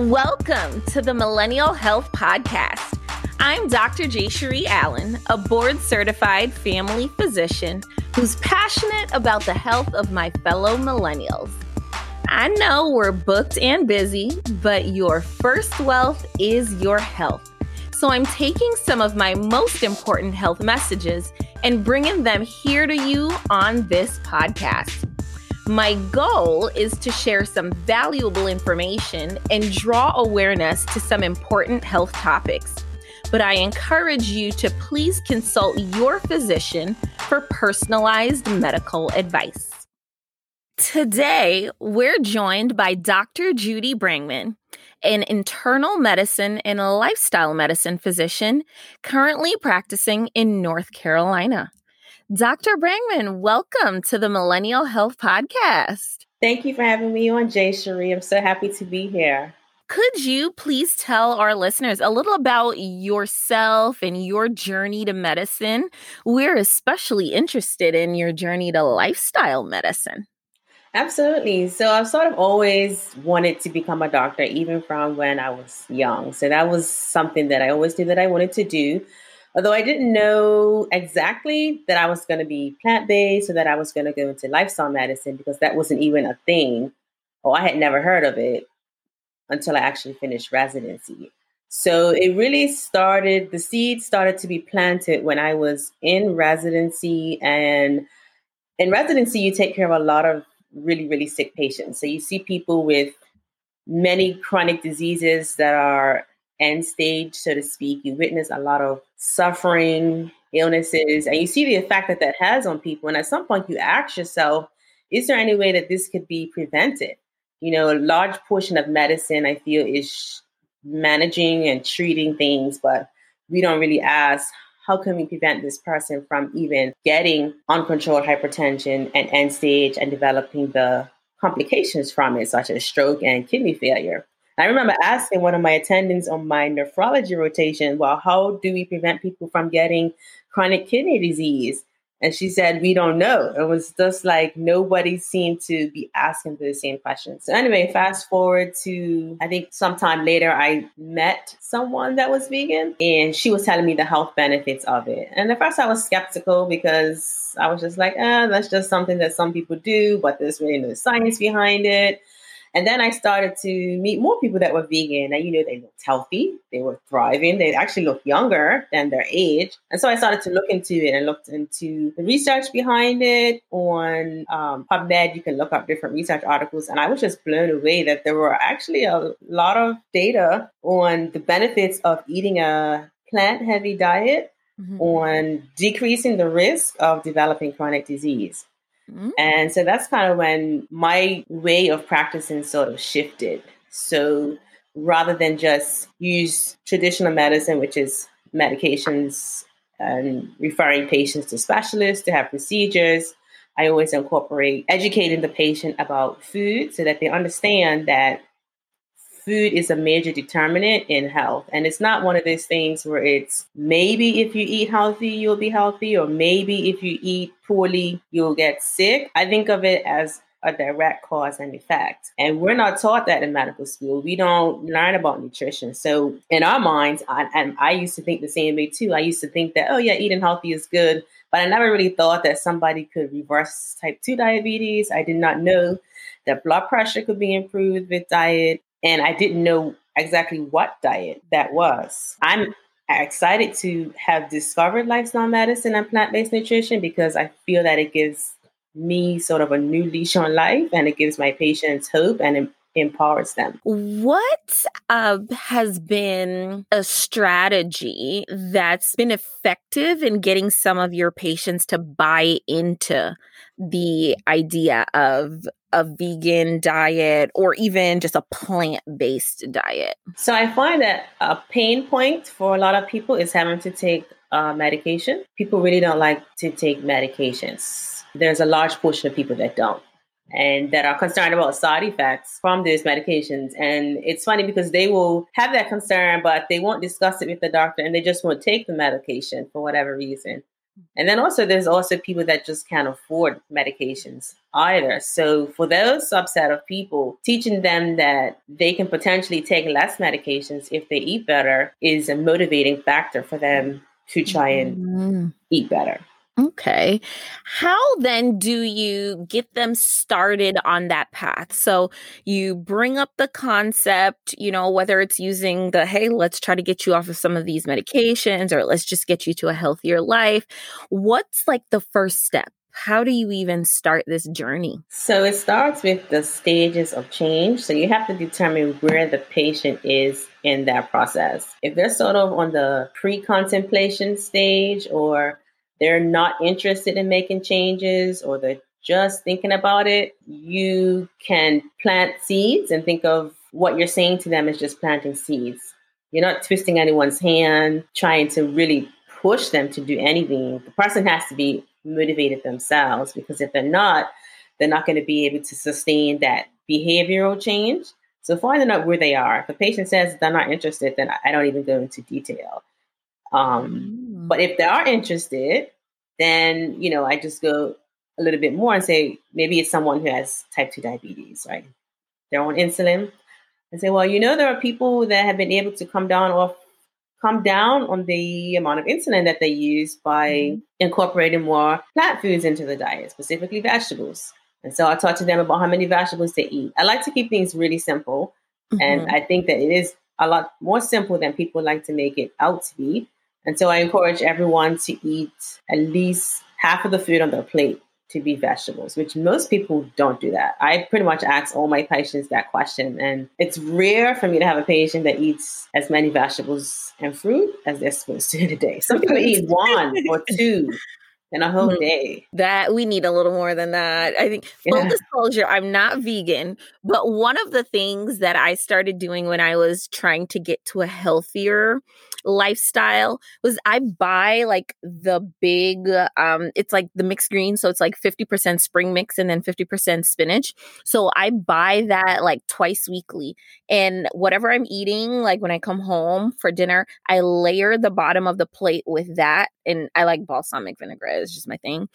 Welcome to the Millennial Health Podcast. I'm Dr. J. Sheree Allen, a board-certified family physician who's passionate about the health of my fellow millennials. I know we're booked and busy, but your first wealth is your health. So I'm taking some of my most important health messages and bringing them here to you on this podcast. My goal is to share some valuable information and draw awareness to some important health topics. But I encourage you to please consult your physician for personalized medical advice. Today, we're joined by Dr. Judy Brangman, an internal medicine and lifestyle medicine physician currently practicing in North Carolina. Dr. Brangman, welcome to the Millennial Health Podcast. Thank you for having me on, J. Sheree. I'm so happy to be here. Could you please tell our listeners a little about yourself and your journey to medicine? We're especially interested in your journey to lifestyle medicine. Absolutely. So I've sort of always wanted to become a doctor, even from when I was young. So that was something that I always knew that I wanted to do, although I didn't know exactly that I was going to be plant-based or that I was going to go into lifestyle medicine because that wasn't even a thing, or I had never heard of it until I actually finished residency. So it really started, the seed started to be planted when I was in residency. And in residency, you take care of a lot of really, really sick patients. So you see people with many chronic diseases that are end stage, so to speak. You witness a lot of suffering, illnesses, and you see the effect that that has on people. And at some point you ask yourself, is there any way that this could be prevented? You know, a large portion of medicine, I feel, is managing and treating things, but we don't really ask, how can we prevent this person from even getting uncontrolled hypertension and end stage and developing the complications from it, such as stroke and kidney failure? I remember asking one of my attendants on my nephrology rotation, well, how do we prevent people from getting chronic kidney disease? And she said, we don't know. It was just like nobody seemed to be asking the same questions. So anyway, fast forward to, I think sometime later, I met someone that was vegan and she was telling me the health benefits of it. And at first I was skeptical because I was just like, that's just something that some people do, but there's really no science behind it. And then I started to meet more people that were vegan and, you know, they looked healthy, they were thriving, they actually looked younger than their age. And so I started to look into it and looked into the research behind it on PubMed. You can look up different research articles. And I was just blown away that there were actually a lot of data on the benefits of eating a plant-heavy diet, mm-hmm. on decreasing the risk of developing chronic disease. And so that's kind of when my way of practicing sort of shifted. So rather than just use traditional medicine, which is medications and referring patients to specialists to have procedures, I always incorporate educating the patient about food so that they understand that food is a major determinant in health. And it's not one of those things where it's maybe if you eat healthy, you'll be healthy, or maybe if you eat poorly, you'll get sick. I think of it as a direct cause and effect. And we're not taught that in medical school. We don't learn about nutrition. So in our minds, I used to think the same way too. I used to think that, oh yeah, eating healthy is good. But I never really thought that somebody could reverse type 2 diabetes. I did not know that blood pressure could be improved with diet. And I didn't know exactly what diet that was. I'm excited to have discovered lifestyle medicine and plant-based nutrition because I feel that it gives me sort of a new leash on life and it gives my patients hope and empowers them. What has been a strategy that's been effective in getting some of your patients to buy into the idea of a vegan diet or even just a plant-based diet? So I find that a pain point for a lot of people is having to take medication. People really don't like to take medications. There's a large portion of people that don't and that are concerned about side effects from those medications. And it's funny because they will have that concern, but they won't discuss it with the doctor and they just won't take the medication for whatever reason. And then also there's also people that just can't afford medications either. So for those subset of people, teaching them that they can potentially take less medications if they eat better is a motivating factor for them to try and eat better. Okay. How then do you get them started on that path? So you bring up the concept, you know, whether it's using the, hey, let's try to get you off of some of these medications or let's just get you to a healthier life. What's like the first step? How do you even start this journey? So it starts with the stages of change. So you have to determine where the patient is in that process. If they're sort of on the pre-contemplation stage or they're not interested in making changes or they're just thinking about it, you can plant seeds and think of what you're saying to them as just planting seeds. You're not twisting anyone's hand, trying to really push them to do anything. The person has to be motivated themselves, because if they're not going to be able to sustain that behavioral change. So finding out where they are. If a patient says they're not interested, then I don't even go into detail. But if they are interested, then, you know, I just go a little bit more and say, maybe it's someone who has type 2 diabetes, right? They're on insulin. And say, well, you know, there are people that have been able to come down on the amount of insulin that they use by incorporating more plant foods into the diet, specifically vegetables. And so I talk to them about how many vegetables they eat. I like to keep things really simple. Mm-hmm. And I think that it is a lot more simple than people like to make it out to be. And so I encourage everyone to eat at least half of the food on their plate to be vegetables, which most people don't do that. I pretty much ask all my patients that question. And it's rare for me to have a patient that eats as many vegetables and fruit as they're supposed to in a day. Some people eat one or two in a whole day. That we need a little more than that. I think full disclosure, I'm not vegan, but one of the things that I started doing when I was trying to get to a healthier lifestyle was I buy like the big, it's like the mixed greens. So it's like 50% spring mix and then 50% spinach. So I buy that like twice weekly, and whatever I'm eating, like when I come home for dinner, I layer the bottom of the plate with that. And I like balsamic vinaigrette. It's just my thing.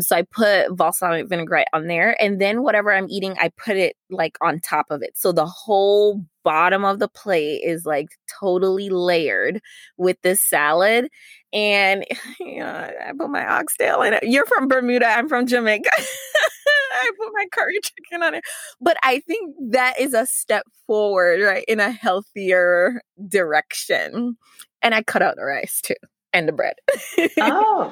So I put balsamic vinaigrette on there, and then whatever I'm eating, I put it like on top of it. So the whole bottom of the plate is like totally layered with this salad. And you know, I put my oxtail in it. You're from Bermuda. I'm from Jamaica. I put my curry chicken on it. But I think that is a step forward, right? In a healthier direction. And I cut out the rice too. And the bread. Oh.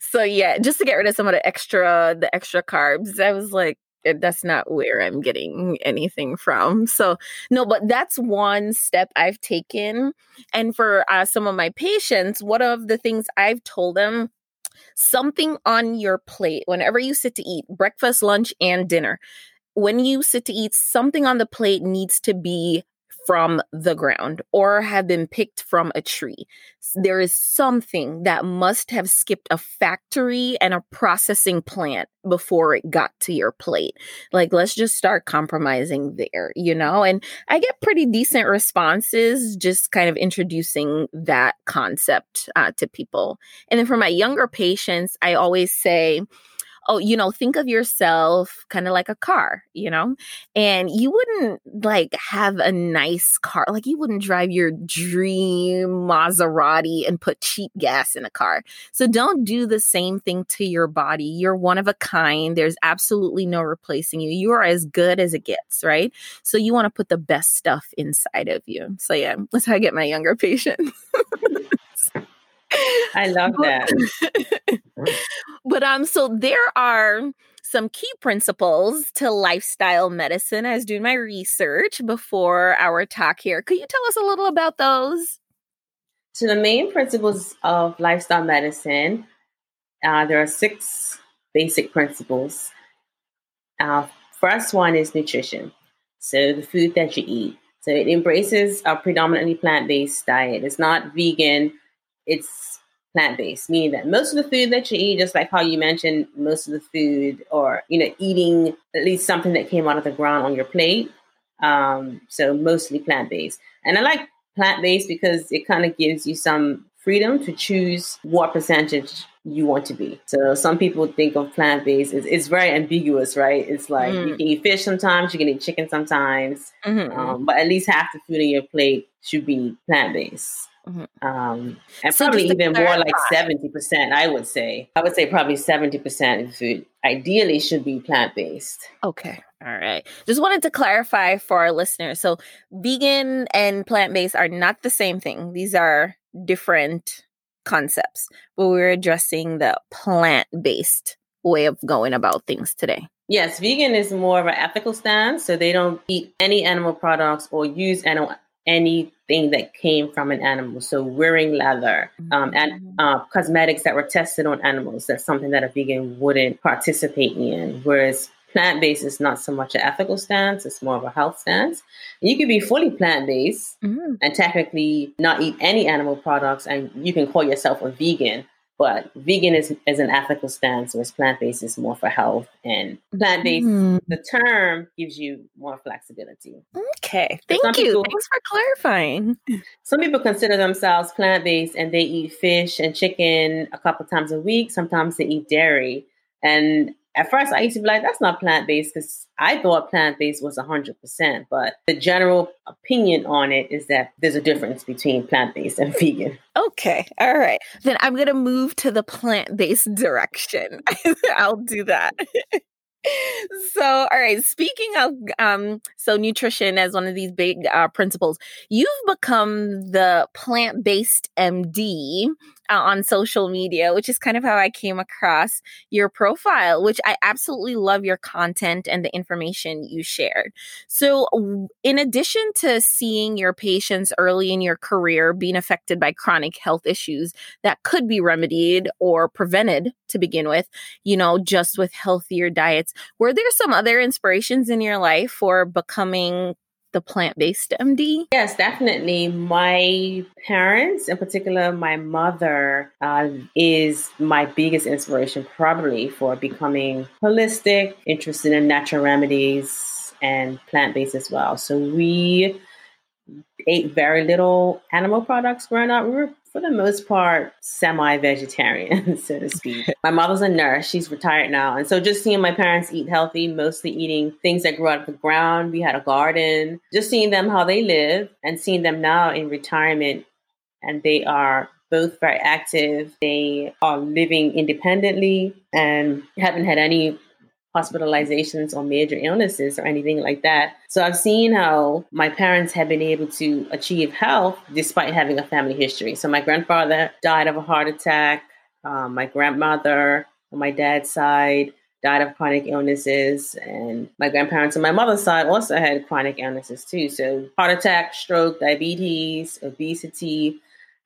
So yeah, just to get rid of some of the extra carbs. I was like, that's not where I'm getting anything from. So no, but that's one step I've taken. And for some of my patients, one of the things I've told them, something on your plate, whenever you sit to eat, breakfast, lunch, and dinner, when you sit to eat, something on the plate needs to be from the ground or have been picked from a tree. There is something that must have skipped a factory and a processing plant before it got to your plate. Like, let's just start compromising there, you know? And I get pretty decent responses just kind of introducing that concept to people. And then for my younger patients, I always say, oh, you know, think of yourself kind of like a car, you know, and you wouldn't like have a nice car. Like you wouldn't drive your dream Maserati and put cheap gas in a car. So don't do the same thing to your body. You're one of a kind. There's absolutely no replacing you. You are as good as it gets, right? So you want to put the best stuff inside of you. So yeah, that's how I get my younger patients. I love that. But so there are some key principles to lifestyle medicine. I was doing my research before our talk here. Could you tell us a little about those? So the main principles of lifestyle medicine, there are 6 basic principles. First one is nutrition. So the food that you eat. So it embraces a predominantly plant-based diet. It's not vegan. It's plant-based, meaning that most of the food that you eat, just like how you mentioned, most of the food or, you know, eating at least something that came out of the ground on your plate. So mostly plant-based. And I like plant-based because it kind of gives you some freedom to choose what percentage you want to be. So some people think of plant-based, it's very ambiguous, right? It's like you can eat fish sometimes, you can eat chicken sometimes, but at least half the food on your plate should be plant-based. And so probably even more like 70%, I would say probably 70% of food ideally should be plant-based. Okay. All right. Just wanted to clarify for our listeners. So vegan and plant-based are not the same thing. These are different concepts, but we're addressing the plant-based way of going about things today. Yes. Vegan is more of an ethical stance. So they don't eat any animal products or use anything that came from an animal. So wearing leather and cosmetics that were tested on animals, that's something that a vegan wouldn't participate in. Whereas plant-based is not so much an ethical stance, it's more of a health stance. And you can be fully plant-based and technically not eat any animal products, and you can call yourself a vegan, but vegan is an ethical stance, whereas plant-based is more for health. And plant-based, the term gives you more flexibility. Okay, thank you. Thanks for clarifying. Some people consider themselves plant-based and they eat fish and chicken a couple times a week. Sometimes they eat dairy. And at first, I used to be like, that's not plant-based, because I thought plant-based was 100%. But the general opinion on it is that there's a difference between plant-based and vegan. Okay. All right. Then I'm going to move to the plant-based direction. I'll do that. So, all right. Speaking of, nutrition as one of these big principles, you've become the plant-based MD on social media, which is kind of how I came across your profile, which I absolutely love your content and the information you shared. So in addition to seeing your patients early in your career being affected by chronic health issues that could be remedied or prevented to begin with, just with healthier diets, were there some other inspirations in your life for becoming the plant-based MD? Yes, definitely. My parents, in particular, my mother, is my biggest inspiration probably for becoming holistic, interested in natural remedies and plant-based as well. So we ate very little animal products growing up. We were, for the most part, semi-vegetarian, so to speak. My mother's a nurse. She's retired now. And so just seeing my parents eat healthy, mostly eating things that grew out of the ground. We had a garden. Just seeing them, how they live, and seeing them now in retirement. And they are both very active. They are living independently and haven't had any hospitalizations or major illnesses or anything like that. So I've seen how my parents have been able to achieve health despite having a family history. So my grandfather died of a heart attack. My grandmother on my dad's side died of chronic illnesses. And my grandparents on my mother's side also had chronic illnesses too. So heart attack, stroke, diabetes, obesity,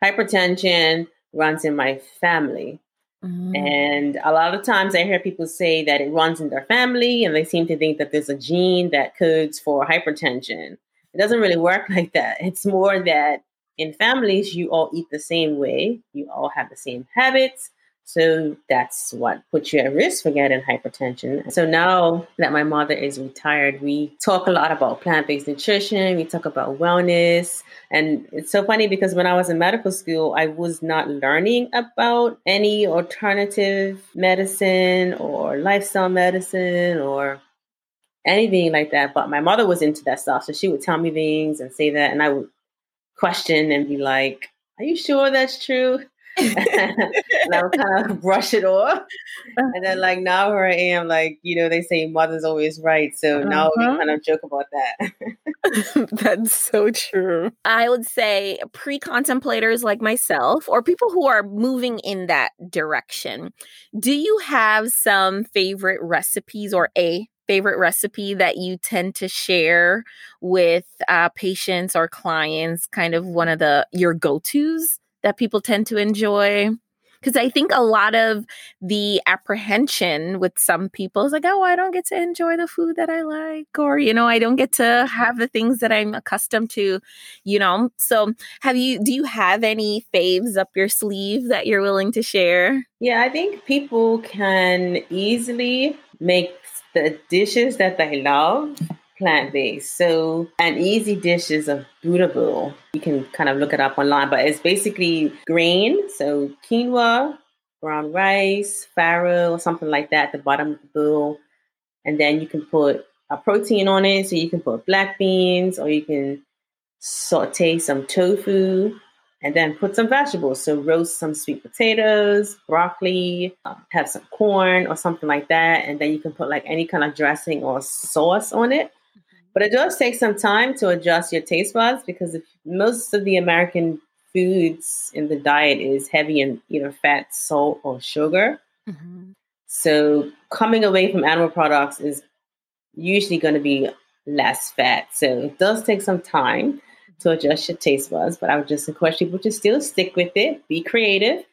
hypertension runs in my family. And a lot of times I hear people say that it runs in their family, and they seem to think that there's a gene that codes for hypertension. It doesn't really work like that. It's more that in families, you all eat the same way. You all have the same habits. So that's what puts you at risk for getting hypertension. So now that my mother is retired, we talk a lot about plant-based nutrition. We talk about wellness. And it's so funny because when I was in medical school, I was not learning about any alternative medicine or lifestyle medicine or anything like that. But my mother was into that stuff. So she would tell me things and say that. And I would question and be like, are you sure that's true? And I would kind of brush it off. And then like now where I am, like, they say mother's always right. So now we kind of joke about that. That's so true. I would say pre-contemplators like myself or people who are moving in that direction, do you have some favorite recipes or a favorite recipe that you tend to share with patients or clients, kind of one of your go-tos that people tend to enjoy? Because I think a lot of the apprehension with some people is like, oh, I don't get to enjoy the food that I like, or, I don't get to have the things that I'm accustomed to, So do you have any faves up your sleeve that you're willing to share? Yeah, I think people can easily make the dishes that they love plant-based. So an easy dish is a bootable. You can kind of look it up online, but it's basically grain. So quinoa, brown rice, farro, or something like that at the bottom of the bowl. And then you can put a protein on it. So you can put black beans, or you can saute some tofu and then put some vegetables. So roast some sweet potatoes, broccoli, have some corn or something like that. And then you can put like any kind of dressing or sauce on it. But it does take some time to adjust your taste buds, because most of the American foods in the diet is heavy in either fat, salt, or sugar. Mm-hmm. So coming away from animal products is usually going to be less fat. So it does take some time to adjust your taste buds, but I would just encourage people to still stick with it, be creative,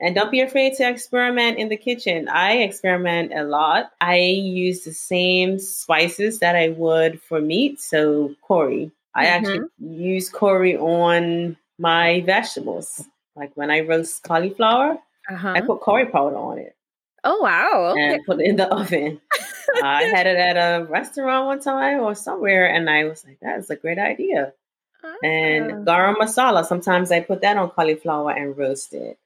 and don't be afraid to experiment in the kitchen. I experiment a lot. I use the same spices that I would for meat. So curry, I actually use curry on my vegetables. Like when I roast cauliflower, I put curry powder on it. Oh, wow. Okay. And put it in the oven. I had it at a restaurant one time or somewhere, and I was like, that is a great idea. Oh. And garam masala, sometimes I put that on cauliflower and roast it.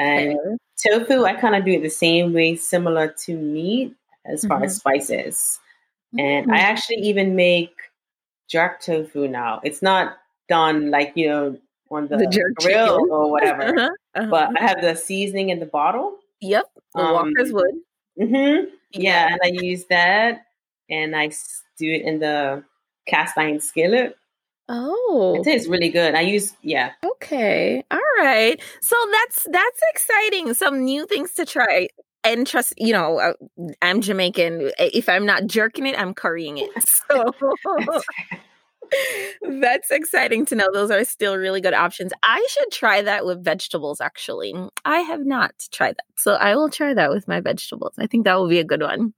Okay. And tofu, I kind of do it the same way, similar to meat as far as spices. And I actually even make jerk tofu now. It's not done like, you know, on the grill chicken or whatever, but I have the seasoning in the bottle. Yep. The Walker's wood. Yeah, and I use that, and I do it in the cast iron skillet. Oh, it tastes really good. I use Okay, all right. So that's exciting. Some new things to try. And trust, you know, I'm Jamaican. If I'm not jerking it, I'm currying it. So. That's exciting to know. Those are still really good options. I should try that with vegetables, actually. I have not tried that. So I will try that with my vegetables. I think that will be a good one.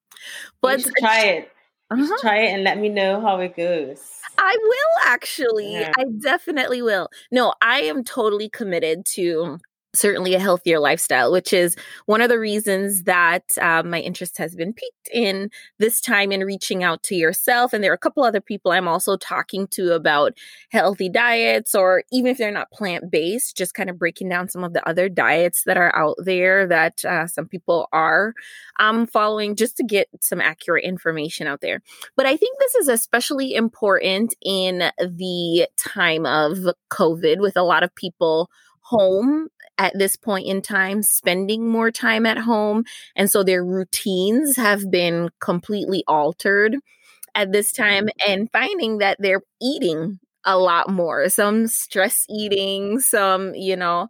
But try it. Just try it and let me know how it goes. I will, actually. Yeah. I definitely will. No, I am totally committed to certainly a healthier lifestyle, which is one of the reasons that my interest has been piqued in this time in reaching out to yourself. And there are a couple other people I'm also talking to about healthy diets, or even if they're not plant-based, just kind of breaking down some of the other diets that are out there that some people are following, just to get some accurate information out there. But I think this is especially important in the time of COVID, with a lot of people home at this point in time, spending more time at home. And so their routines have been completely altered at this time, and finding that they're eating a lot more, some stress eating, some, you know,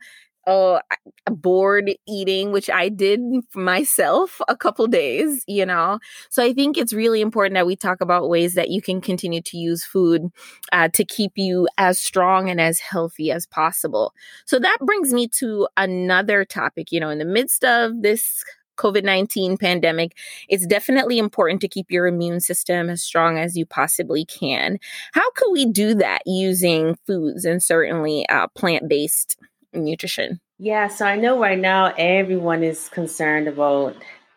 bored eating, which I did myself a couple days, you know. So I think it's really important that we talk about ways that you can continue to use food to keep you as strong and as healthy as possible. So that brings me to another topic. You know, in the midst of this COVID-19 pandemic, it's definitely important to keep your immune system as strong as you possibly can. How could we do that using foods and certainly plant-based nutrition? Yeah, so I know right now everyone is concerned about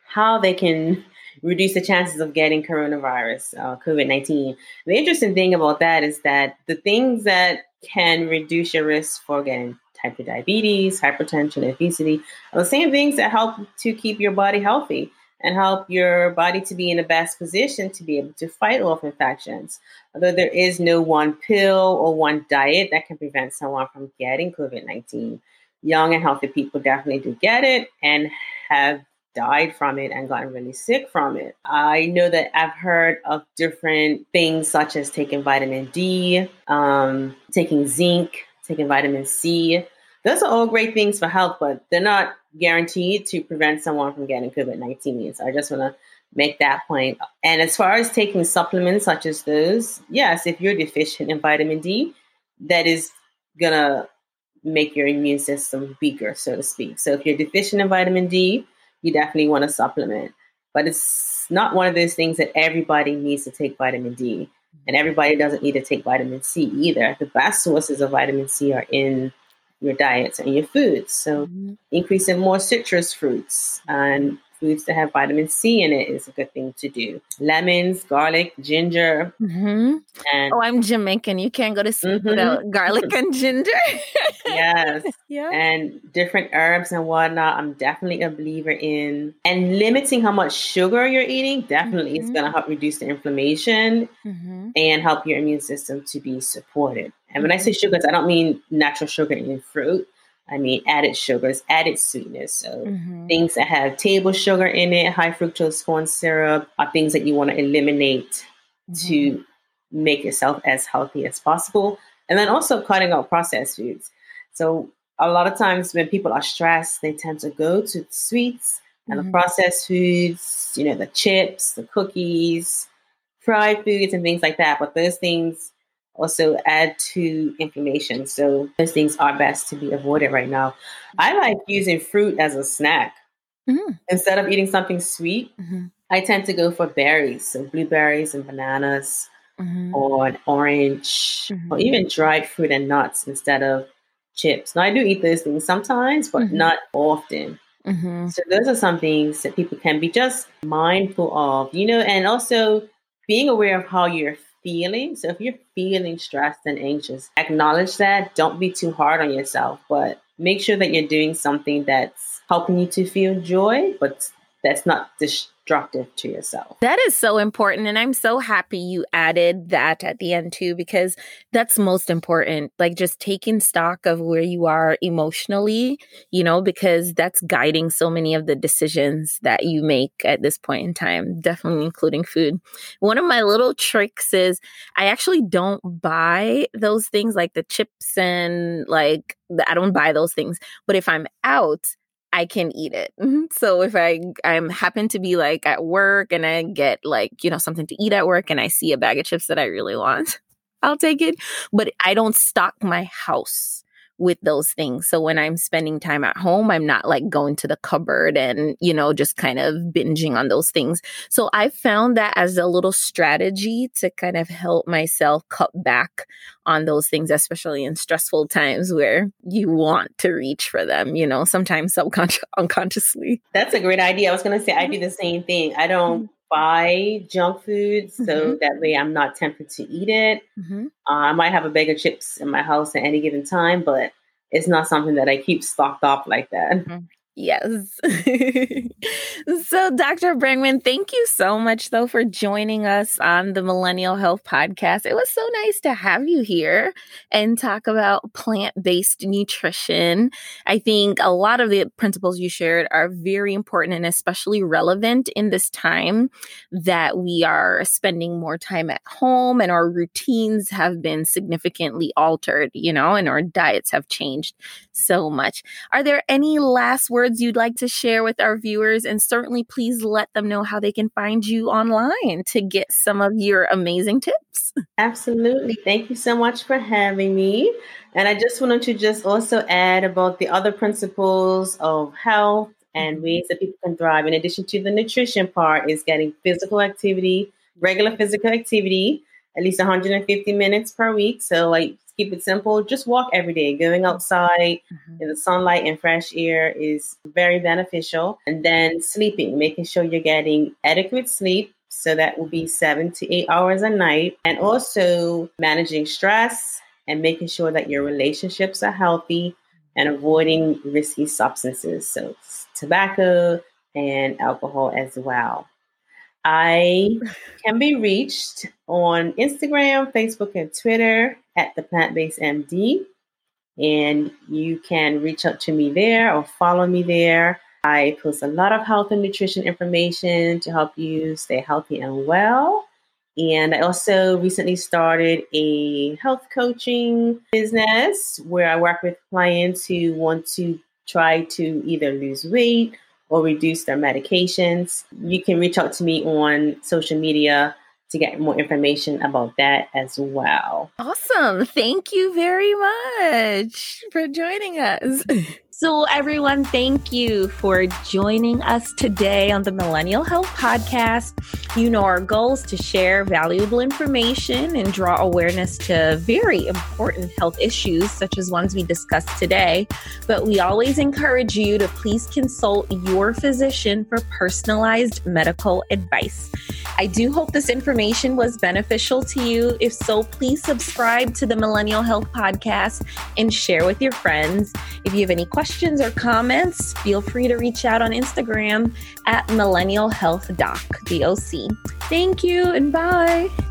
how they can reduce the chances of getting coronavirus, COVID-19. The interesting thing about that is that the things that can reduce your risk for getting type 2 diabetes, hypertension, obesity, are the same things that help to keep your body healthy and help your body to be in the best position to be able to fight off infections. Although there is no one pill or one diet that can prevent someone from getting COVID-19, young and healthy people definitely do get it and have died from it and gotten really sick from it. I know that I've heard of different things, such as taking vitamin D, taking zinc, taking vitamin C. Those are all great things for health, but they're not guaranteed to prevent someone from getting COVID-19. So I just want to make that point. And as far as taking supplements such as those, yes, if you're deficient in vitamin D, that is going to make your immune system weaker, so to speak. So if you're deficient in vitamin D, you definitely want to supplement. But it's not one of those things that everybody needs to take vitamin D. And everybody doesn't need to take vitamin C either. The best sources of vitamin C are in your diets and your foods. So increasing more citrus fruits and foods that have vitamin C in it is a good thing to do. Lemons, garlic, ginger. Mm-hmm. And I'm Jamaican. You can't go to sleep without garlic and ginger. Yes. Yeah. And different herbs and whatnot. I'm definitely a believer in. And limiting how much sugar you're eating definitely is going to help reduce the inflammation and help your immune system to be supported. And when I say sugars, I don't mean natural sugar in fruit. I mean, added sugars, added sweetness. So things that have table sugar in it, high fructose corn syrup are things that you want to eliminate to make yourself as healthy as possible. And then also cutting out processed foods. So a lot of times when people are stressed, they tend to go to the sweets and the processed foods, you know, the chips, the cookies, fried foods and things like that. But those things also add to inflammation. So those things are best to be avoided right now. I like using fruit as a snack. Instead of eating something sweet, I tend to go for berries. So blueberries and bananas or an orange or even dried fruit and nuts instead of chips. Now I do eat those things sometimes, but not often. So those are some things that people can be just mindful of, you know, and also being aware of how you're feeling. So if you're feeling stressed and anxious, acknowledge that. Don't be too hard on yourself, but make sure that you're doing something that's helping you to feel joy, but that's not destructive to yourself. That is so important. And I'm so happy you added that at the end too, because that's most important. Like just taking stock of where you are emotionally, you know, because that's guiding so many of the decisions that you make at this point in time, definitely including food. One of my little tricks is I actually don't buy those things like the chips and like, I don't buy those things. But if I'm out, I can eat it. So if I'm happen to be like at work and I get like, you know, something to eat at work and I see a bag of chips that I really want, I'll take it. But I don't stock my house with those things. So when I'm spending time at home, I'm not like going to the cupboard and, you know, just kind of binging on those things. So I found that as a little strategy to kind of help myself cut back on those things, especially in stressful times where you want to reach for them, you know, sometimes unconsciously. That's a great idea. I was going to say, I do the same thing. I don't buy junk food so that way I'm not tempted to eat it. I might have a bag of chips in my house at any given time, but it's not something that I keep stocked up like that. Yes. So, Dr. Brangman, thank you so much, though, for joining us on the Millennial Health Podcast. It was so nice to have you here and talk about plant-based nutrition. I think a lot of the principles you shared are very important and especially relevant in this time that we are spending more time at home and our routines have been significantly altered, you know, and our diets have changed so much. Are there any last words you'd like to share with our viewers? And certainly please let them know how they can find you online to get some of your amazing tips. Absolutely. Thank you so much for having me. And I just wanted to just also add about the other principles of health and ways that people can thrive. In addition to the nutrition part is getting physical activity, regular physical activity, at least 150 minutes per week. So like, keep it simple. Just walk every day. Going outside in the sunlight and fresh air is very beneficial. And then sleeping, making sure you're getting adequate sleep. So that will be 7 to 8 hours a night. And also managing stress and making sure that your relationships are healthy and avoiding risky substances. So tobacco and alcohol as well. I can be reached on Instagram, Facebook, and Twitter at the PlantBasedMD, and you can reach out to me there or follow me there. I post a lot of health and nutrition information to help you stay healthy and well. And I also recently started a health coaching business where I work with clients who want to try to either lose weight or reduce their medications. You can reach out to me on social media to get more information about that as well. Awesome. Thank you very much for joining us. So everyone, thank you for joining us today on the Millennial Health Podcast. You know, our goal is to share valuable information and draw awareness to very important health issues, such as ones we discussed today. But we always encourage you to please consult your physician for personalized medical advice. I do hope this information was beneficial to you. If so, please subscribe to the Millennial Health Podcast and share with your friends. If you have any questions or comments, feel free to reach out on Instagram at Millennial Health Doc. Thank you and bye.